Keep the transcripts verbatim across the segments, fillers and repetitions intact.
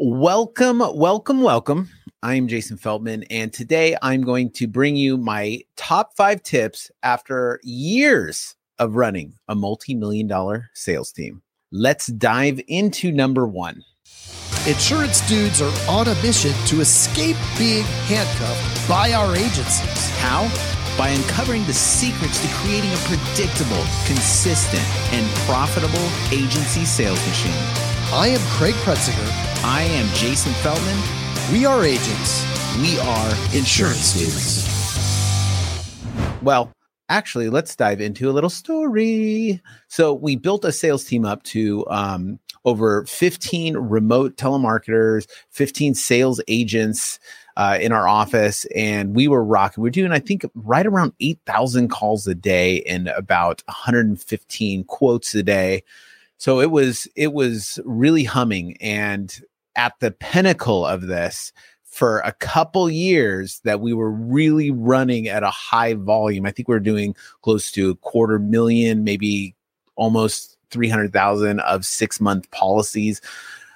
Welcome, welcome, welcome. I am Jason Feldman, and today I'm going to bring you my top five tips after years of running a multi-million dollar sales team. Let's dive into number one. Insurance dudes are on a mission to escape being handcuffed by our agencies. How? By uncovering the secrets to creating a predictable, consistent, and profitable agency sales machine. I am Craig Pretzinger. I am Jason Feldman. We are agents. We are insurance dudes. Well, actually, let's dive into a little story. So we built a sales team up to um, over fifteen remote telemarketers, fifteen sales agents uh, in our office. And we were rocking. We're doing, I think, right around eight thousand calls a day and about one hundred fifteen quotes a day. So it was it was really humming. And at the pinnacle of this, for a couple years that we were really running at a high volume, I think we were doing close to a quarter million, maybe almost three hundred thousand of six-month policies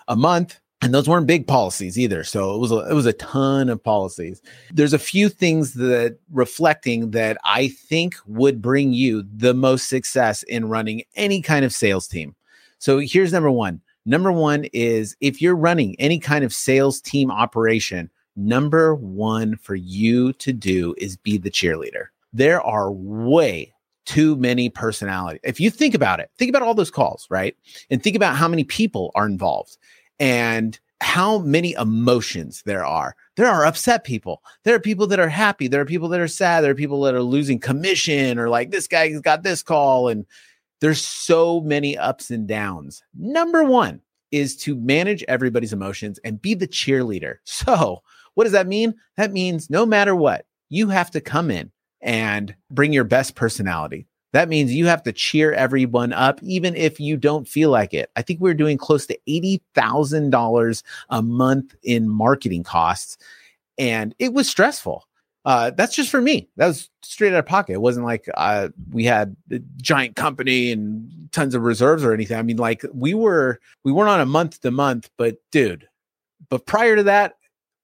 a month. And those weren't big policies either. So it was a, it was a ton of policies. There's a few things that reflecting that I think would bring you the most success in running any kind of sales team. So here's number one. Number one is if you're running any kind of sales team operation, number one for you to do is be the cheerleader. There are way too many personalities. If you think about it, think about all those calls, right? And think about how many people are involved and how many emotions there are. There are upset people. There are people that are happy. There are people that are sad. There are people that are losing commission or like this guy's got this call and there's so many ups and downs. Number one is to manage everybody's emotions and be the cheerleader. So what does that mean? That means no matter what, you have to come in and bring your best personality. That means you have to cheer everyone up, even if you don't feel like it. I think we're doing close to eighty thousand dollars a month in marketing costs, and it was stressful. Uh, that's just for me. That was straight out of pocket. It wasn't like uh, we had a giant company and tons of reserves or anything. I mean, like we were, we weren't on a month to month, but dude, but prior to that,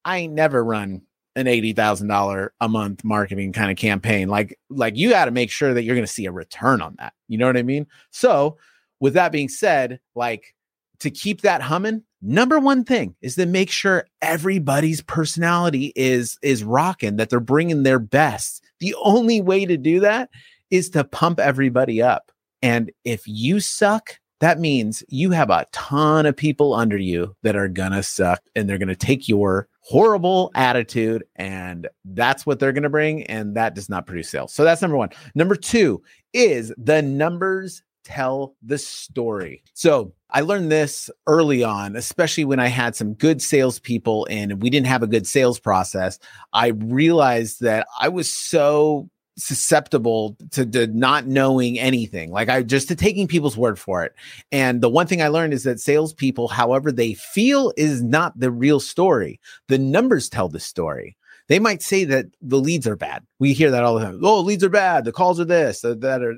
I ain't never run an eighty thousand dollars a month marketing kind of campaign. Like, like you got to make sure that you're going to see a return on that. You know what I mean? So with that being said, like to keep that humming, number one thing is to make sure everybody's personality is, is rocking, that they're bringing their best. The only way to do that is to pump everybody up. And if you suck, that means you have a ton of people under you that are going to suck and they're going to take your horrible attitude and that's what they're going to bring. And that does not produce sales. So that's number one. Number two is the numbers tell the story. So I learned this early on, especially when I had some good salespeople and we didn't have a good sales process. I realized that I was so susceptible to, to not knowing anything, like I just to taking people's word for it. And the one thing I learned is that salespeople, however they feel, is not the real story. The numbers tell the story. They might say that the leads are bad. We hear that all the time. Oh, leads are bad. The calls are this, that are.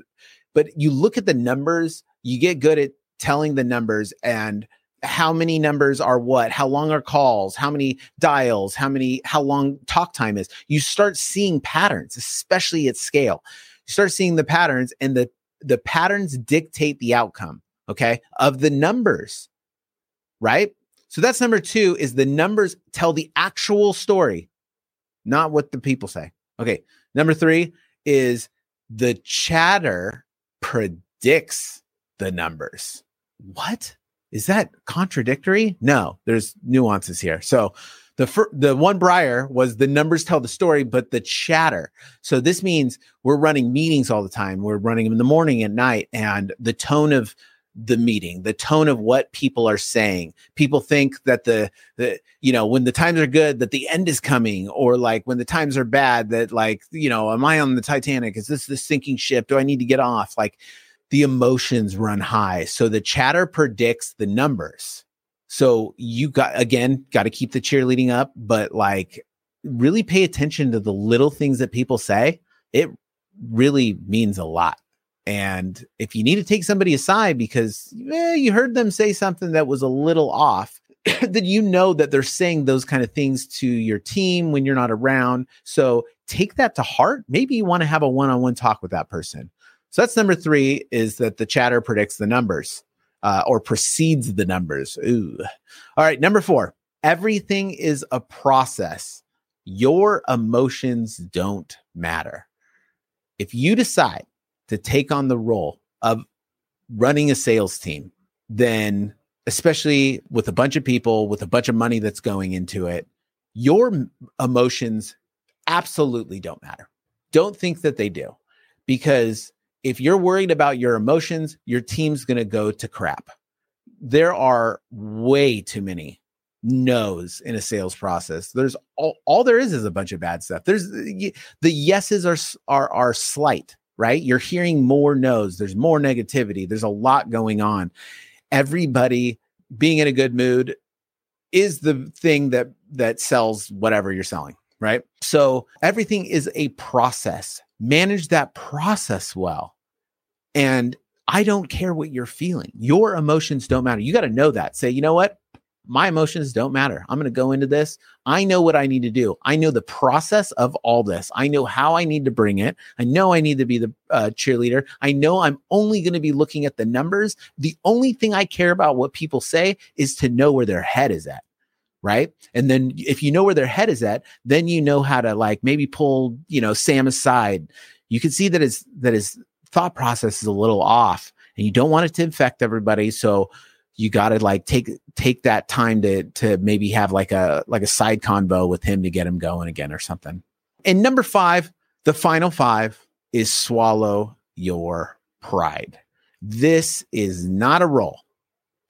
But you look at the numbers, you get good at telling the numbers and how many numbers are what, how long are calls, how many dials, how many, how long talk time is. You start seeing patterns, especially at scale. You start seeing the patterns and the, the patterns dictate the outcome, okay, of the numbers, right? So that's number two is the numbers tell the actual story, not what the people say. Okay, number three is the chatter predicts the numbers. What? Is that contradictory? No, there's nuances here. So the fir- the one prior was the numbers tell the story, but the chatter. So this means we're running meetings all the time. We're running them in the morning and night, and the tone of the meeting, the tone of what people are saying. People think that the, the, you know, when the times are good, that the end is coming, or like when the times are bad, that like, you know, am I on the Titanic? Is this the sinking ship? Do I need to get off? Like the emotions run high. So the chatter predicts the numbers. So you got, again, got to keep the cheerleading up, but like really pay attention to the little things that people say. It really means a lot. And if you need to take somebody aside because eh, you heard them say something that was a little off, that you know that they're saying those kind of things to your team when you're not around. So take that to heart. Maybe you want to have a one-on-one talk with that person. So that's number three, is that the chatter predicts the numbers uh, or precedes the numbers. Ooh. All right. Number four, everything is a process. Your emotions don't matter. If you decide to take on the role of running a sales team, then especially with a bunch of people, with a bunch of money that's going into it, your emotions absolutely don't matter. Don't think that they do, because if you're worried about your emotions, your team's going to go to crap. There are way too many no's in a sales process. There's all, all there is is a bunch of bad stuff. There's the yeses are, are, are slight, right? You're hearing more no's. There's more negativity. There's a lot going on. Everybody being in a good mood is the thing that, that sells whatever you're selling, right? So everything is a process. Manage that process well. And I don't care what you're feeling. Your emotions don't matter. You got to know that. Say, you know what? My emotions don't matter. I'm going to go into this. I know what I need to do. I know the process of all this. I know how I need to bring it. I know I need to be the uh, cheerleader. I know I'm only going to be looking at the numbers. The only thing I care about what people say is to know where their head is at, right? And then if you know where their head is at, then you know how to like maybe pull, you know, Sam aside. You can see that his, that his thought process is a little off, and you don't want it to infect everybody. So you got to like take take that time to to maybe have like a like a side convo with him to get him going again or something. And number five, the final five, is swallow your pride. This is not a role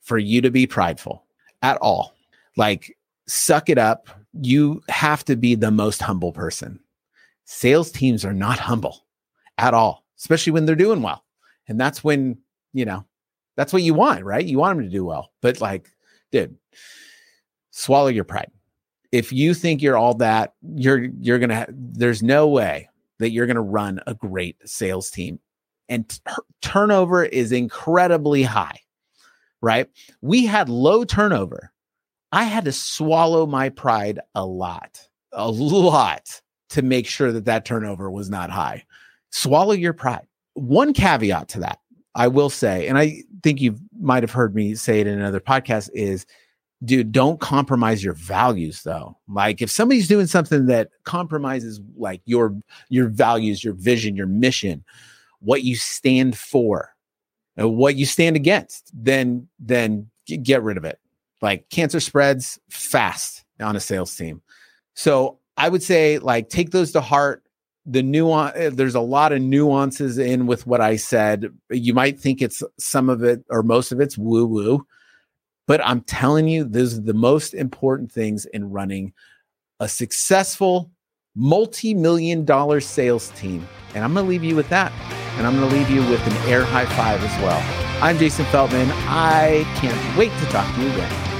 for you to be prideful at all. Like, suck it up. You have to be the most humble person. Sales teams are not humble at all, especially when they're doing well. And that's when, you know, that's what you want, right? You want them to do well. But like, dude, swallow your pride. If you think you're all that, you're you're going to ha- there's no way that you're going to run a great sales team. And t- turnover is incredibly high, right? We had low turnover. I had to swallow my pride a lot, a lot to make sure that that turnover was not high. Swallow your pride. One caveat to that, I will say, and I think you might have heard me say it in another podcast, is, dude, don't compromise your values though. Like, if somebody's doing something that compromises like your, your values, your vision, your mission, what you stand for and what you stand against, then, then get rid of it. Like, cancer spreads fast on a sales team. So I would say, like, take those to heart. The nuance, there's a lot of nuances in with what I said. You might think it's some of it or most of it's woo woo, but I'm telling you, these are the most important things in running a successful multi-million dollar sales team. And I'm going to leave you with that. And I'm going to leave you with an air high five as well. I'm Jason Feldman. I can't wait to talk to you again.